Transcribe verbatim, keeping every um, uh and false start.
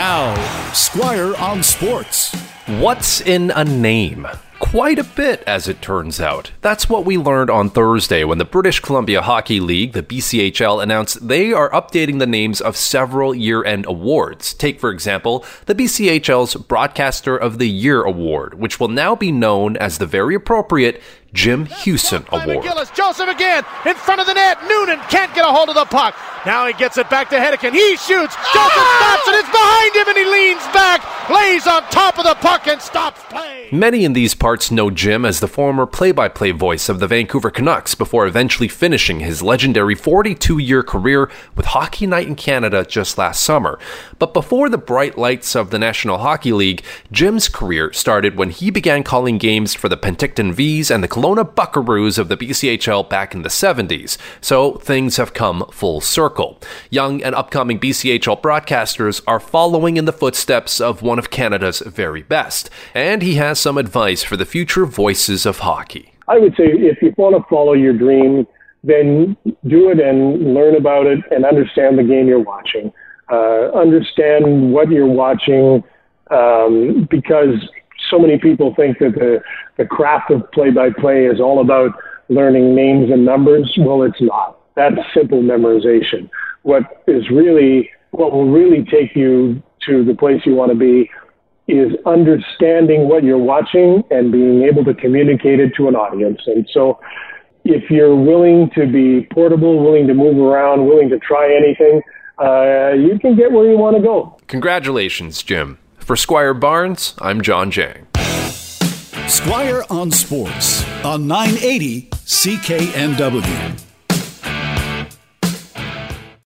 Now, Squire on Sports. What's in a name? Quite a bit, as it turns out. That's what we learned on Thursday when the British Columbia Hockey League, the B C H L, announced they are updating the names of several year-end awards. Take, for example, the B C H L's Broadcaster of the Year Award, which will now be known as the very appropriate Jim Hewson Award. Joseph again, in front of the net. Noonan can't get a hold of the puck. Now he gets it back to Hedican. He shoots. Joseph oh! stops, and it's behind him, and he leans back, lays on top of the puck, and stops play. Many in these parts know Jim as the former play-by-play voice of the Vancouver Canucks before eventually finishing his legendary forty-two-year career with Hockey Night in Canada just last summer. But before the bright lights of the National Hockey League, Jim's career started when he began calling games for the Penticton Vs and the Kelowna Buckaroos of the B C H L back in the seventies, so things have come full circle. Young and upcoming B C H L broadcasters are following in the footsteps of one of Canada's very best, and he has some advice for the future voices of hockey. I would say if you want to follow your dream, then do it and learn about it and understand the game you're watching. Uh, understand what you're watching, um, because so many people think that the, the craft of play-by-play is all about learning names and numbers. Well, it's not. That's simple memorization. What is really, what will really take you to the place you want to be is understanding what you're watching and being able to communicate it to an audience. And so if you're willing to be portable, willing to move around, willing to try anything, uh, you can get where you want to go. Congratulations, Jim. For Squire Barnes, I'm John Jang. Squire on Sports on nine eighty C K N W.